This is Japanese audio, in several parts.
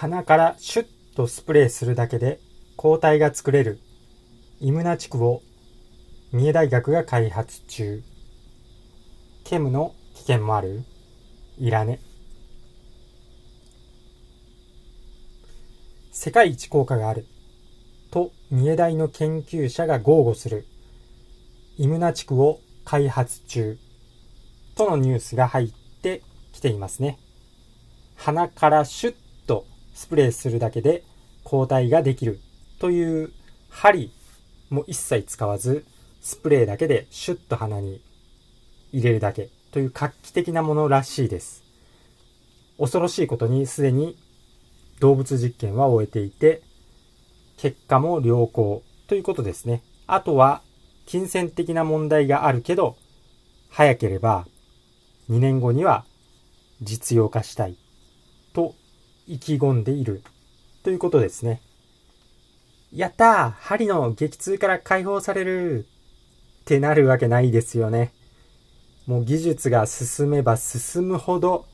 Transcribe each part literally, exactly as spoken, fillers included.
鼻からシュッとスプレーするだけで抗体が作れるイムナチクを三重大学が開発中。ケムの危険もある？いらね。世界一効果があると三重大の研究者が豪語するイムナチクを開発中とのニュースが入ってきていますね。鼻からシュッとスプレーするだけで抗体ができるという、針も一切使わずスプレーだけでシュッと鼻に入れるだけという画期的なものらしいです。恐ろしいことにすでに動物実験は終えていて、結果も良好ということですね。あとは金銭的な問題があるけど、早ければにねんごには実用化したいと意気込んでいるということですね。やったー、針の激痛から解放されるってなるわけないですよね。もう技術が進めば進むほど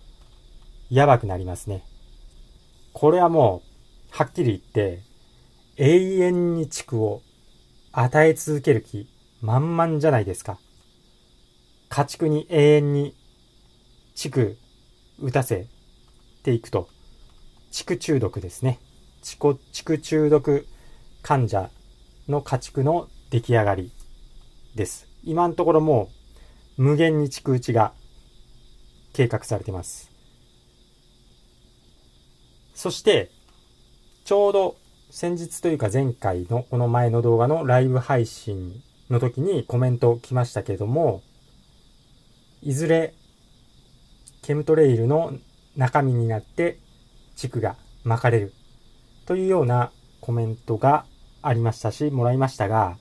やばくなりますね。これはもうはっきり言って永遠に地区を与え続ける気満々じゃないですか。家畜に永遠に地区打たせていくと、地区中毒ですね。地区中毒患者の家畜の出来上がりです。今のところもう無限に地区打ちが計画されています。そしてちょうど先日というか前回のこの前の動画のライブ配信の時にコメント来ましたけれども、いずれケムトレイルの中身になって地区が巻かれるというようなコメントがありましたし、もらいましたが、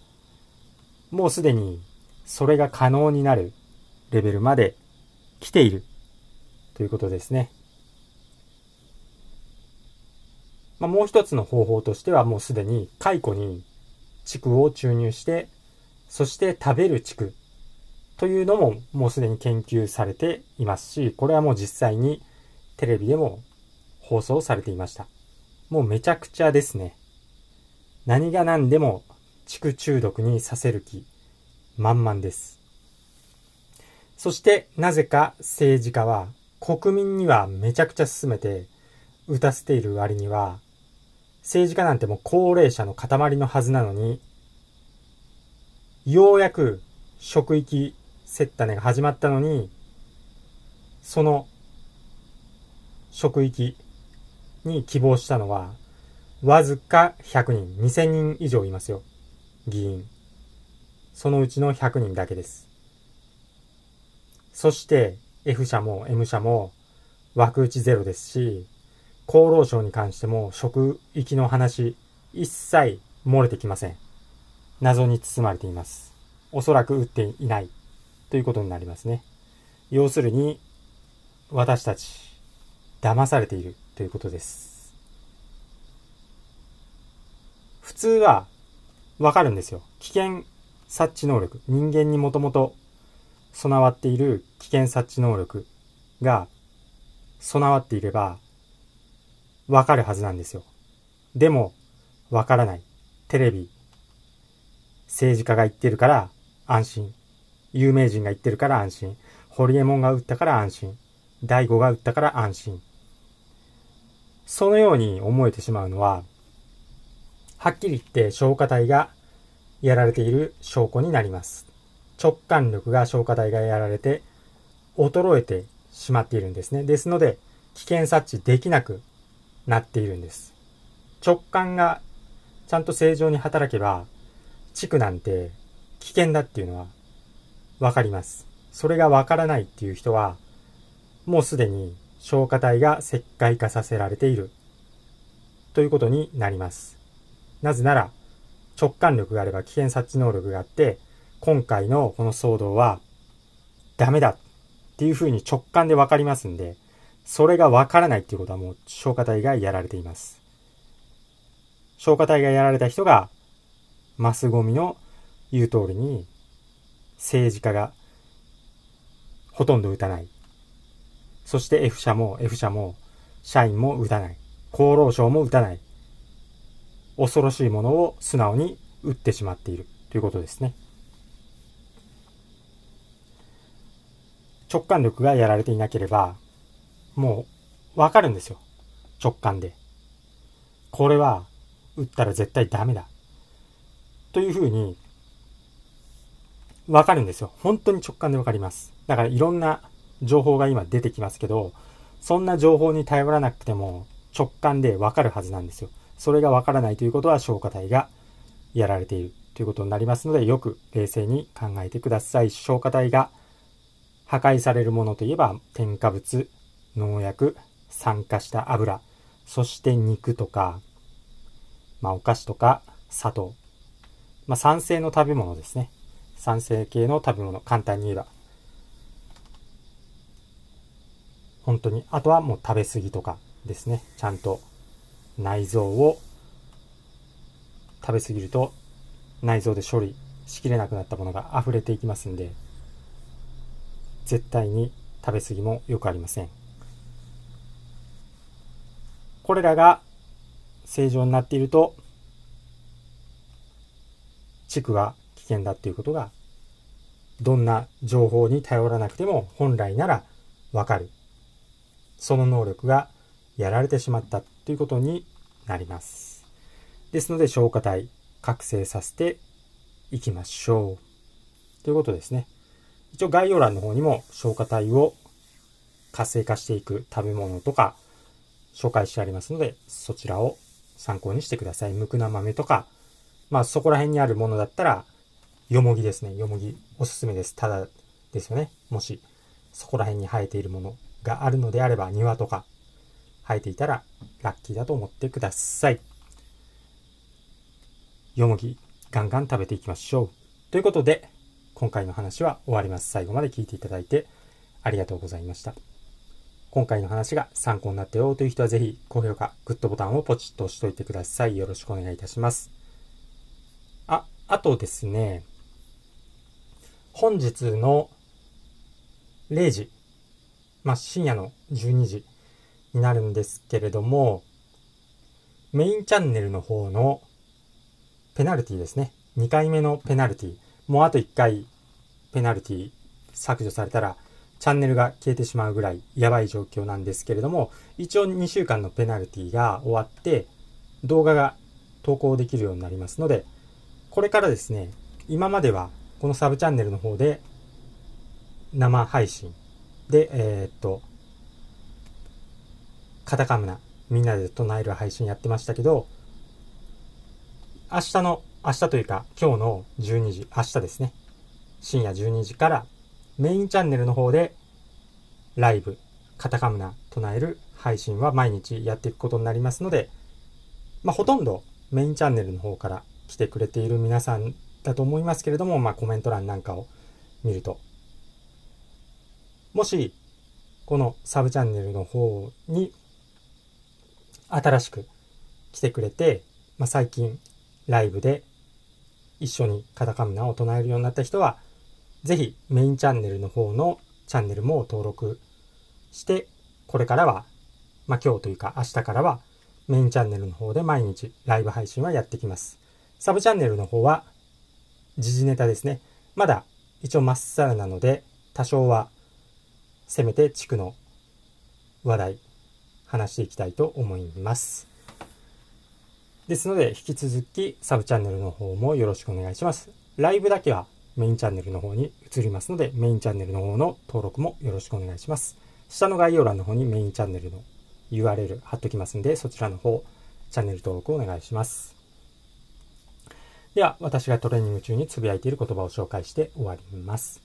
もうすでにそれが可能になるレベルまで来ているということですね。まあ、もう一つの方法としては、もうすでに蚕に畜を注入して、そして食べる畜というのももうすでに研究されていますし、これはもう実際にテレビでも放送されていました。もうめちゃくちゃですね。何が何でも畜中毒にさせる気満々です。そしてなぜか政治家は国民にはめちゃくちゃ勧めて打たせている割には、政治家なんてもう高齢者の塊のはずなのに、ようやく職域接種が始まったのに、その職域に希望したのはわずかひゃくにん、にせんにん以上いますよ、議員。そのうちのひゃくにんだけです。そして F 社も M 社も枠打ちゼロですし、厚労省に関しても職域の話一切漏れてきません。謎に包まれています。おそらく打っていないということになりますね。要するに私たち騙されているということです。普通はわかるんですよ。危険察知能力、人間にもともと備わっている危険察知能力が備わっていればわかるはずなんですよ。でもわからない。テレビ、政治家が言ってるから安心、有名人が言ってるから安心、ホリエモンが打ったから安心、大悟が打ったから安心、そのように思えてしまうのは、はっきり言って消化体がやられている証拠になります。直感力が消化体がやられて衰えてしまっているんですね。ですので危険察知できなくなっているんです。直感がちゃんと正常に働けば地区なんて危険だっていうのはわかります。それがわからないっていう人はもうすでに消化体が石灰化させられているということになります。なぜなら直感力があれば危険察知能力があって、今回のこの騒動はダメだっていうふうに直感でわかりますんで、それがわからないっていうことはもう消化体がやられています。消化体がやられた人がマスゴミの言う通りに、政治家がほとんど打たない。そして F 社も F 社も社員も打たない。厚労省も打たない、恐ろしいものを素直に打ってしまっているということですね。直感力がやられていなければ、もう分かるんですよ、直感で。これは打ったら絶対ダメだというふうに分かるんですよ。本当に直感で分かります。だからいろんな情報が今出てきますけど、そんな情報に頼らなくても直感で分かるはずなんですよ。それが分からないということは消化体がやられているということになりますので、よく冷静に考えてください。消化体が破壊されるものといえば、添加物、農薬、酸化した油、そして肉とか、まあ、お菓子とか砂糖、まあ、酸性の食べ物ですね。酸性系の食べ物、簡単に言えば本当に、あとはもう食べ過ぎとかですね。ちゃんと内臓を食べ過ぎると内臓で処理しきれなくなったものが溢れていきますんで、絶対に食べ過ぎもよくありません。これらが正常になっていると、地区は危険だということが、どんな情報に頼らなくても本来ならわかる、その能力がやられてしまったということになります。ですので消化体、覚醒させていきましょうということですね。一応概要欄の方にも消化体を活性化していく食べ物とか紹介してありますので、そちらを参考にしてください。無垢な豆とか、まあそこら辺にあるものだったら、よもぎですね。よもぎおすすめです。ただですよね。もしそこら辺に生えているものがあるのであれば、庭とか生えていたらラッキーだと思ってください。よもぎガンガン食べていきましょう。ということで、今回の話は終わります。最後まで聞いていただいてありがとうございました。今回の話が参考になったよという人は、ぜひ高評価、グッドボタンをポチッと押しといてください。よろしくお願いいたします。あ、あとですね、本日のれいじ、まあ、深夜のじゅうにじになるんですけれども、メインチャンネルの方のペナルティですね。にかいめのペナルティ。もうあといっかいペナルティ削除されたら、チャンネルが消えてしまうぐらいやばい状況なんですけれども、一応にしゅうかんのペナルティが終わって動画が投稿できるようになりますので、これからですね、今まではこのサブチャンネルの方で生配信で、えー、っとカタカムナみんなで唱える配信やってましたけど、明日の明日というか今日のじゅうにじ、明日ですね、深夜じゅうにじからメインチャンネルの方でライブ、カタカムナ唱える配信は毎日やっていくことになりますので、まあほとんどメインチャンネルの方から来てくれている皆さんだと思いますけれども、まあコメント欄なんかを見ると、もしこのサブチャンネルの方に新しく来てくれて、まあ最近ライブで一緒にカタカムナを唱えるようになった人は、ぜひメインチャンネルの方のチャンネルも登録して、これからは、まあ今日というか明日からはメインチャンネルの方で毎日ライブ配信はやってきます。サブチャンネルの方は時事ネタですね。まだ一応まっさらなので、多少はせめて地区の話題話していきたいと思います。ですので引き続きサブチャンネルの方もよろしくお願いします。ライブだけはメインチャンネルの方に移りますので、メインチャンネルの方の登録もよろしくお願いします。下の概要欄の方にメインチャンネルの ユーアールエル 貼っときますんで、そちらの方、チャンネル登録お願いします。では、私がトレーニング中につぶやいている言葉を紹介して終わります。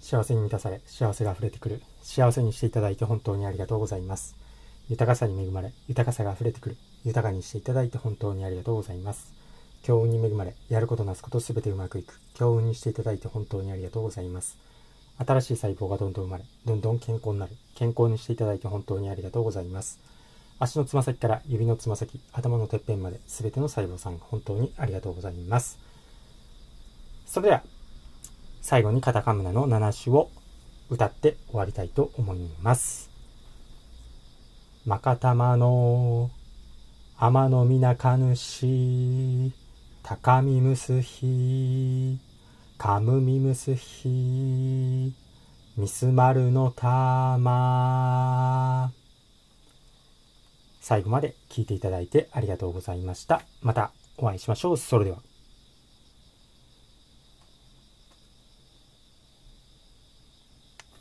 幸せに満たされ、幸せが溢れてくる。幸せにしていただいて本当にありがとうございます。豊かさに恵まれ、豊かさが溢れてくる。豊かにしていただいて本当にありがとうございます。強運に恵まれ、やることなすことすべてうまくいく。強運にしていただいて本当にありがとうございます。新しい細胞がどんどん生まれ、どんどん健康になる。健康にしていただいて本当にありがとうございます。足のつま先から指のつま先、頭のてっぺんまで、すべての細胞さん、本当にありがとうございます。それでは、最後にカタカムナのなな種を歌って終わりたいと思います。まかたまの天のみなかぬし、たかみむすひ、かむみむすひ、みすまるのたま。最後まで聞いていただいてありがとうございました。またお会いしましょう。それでは。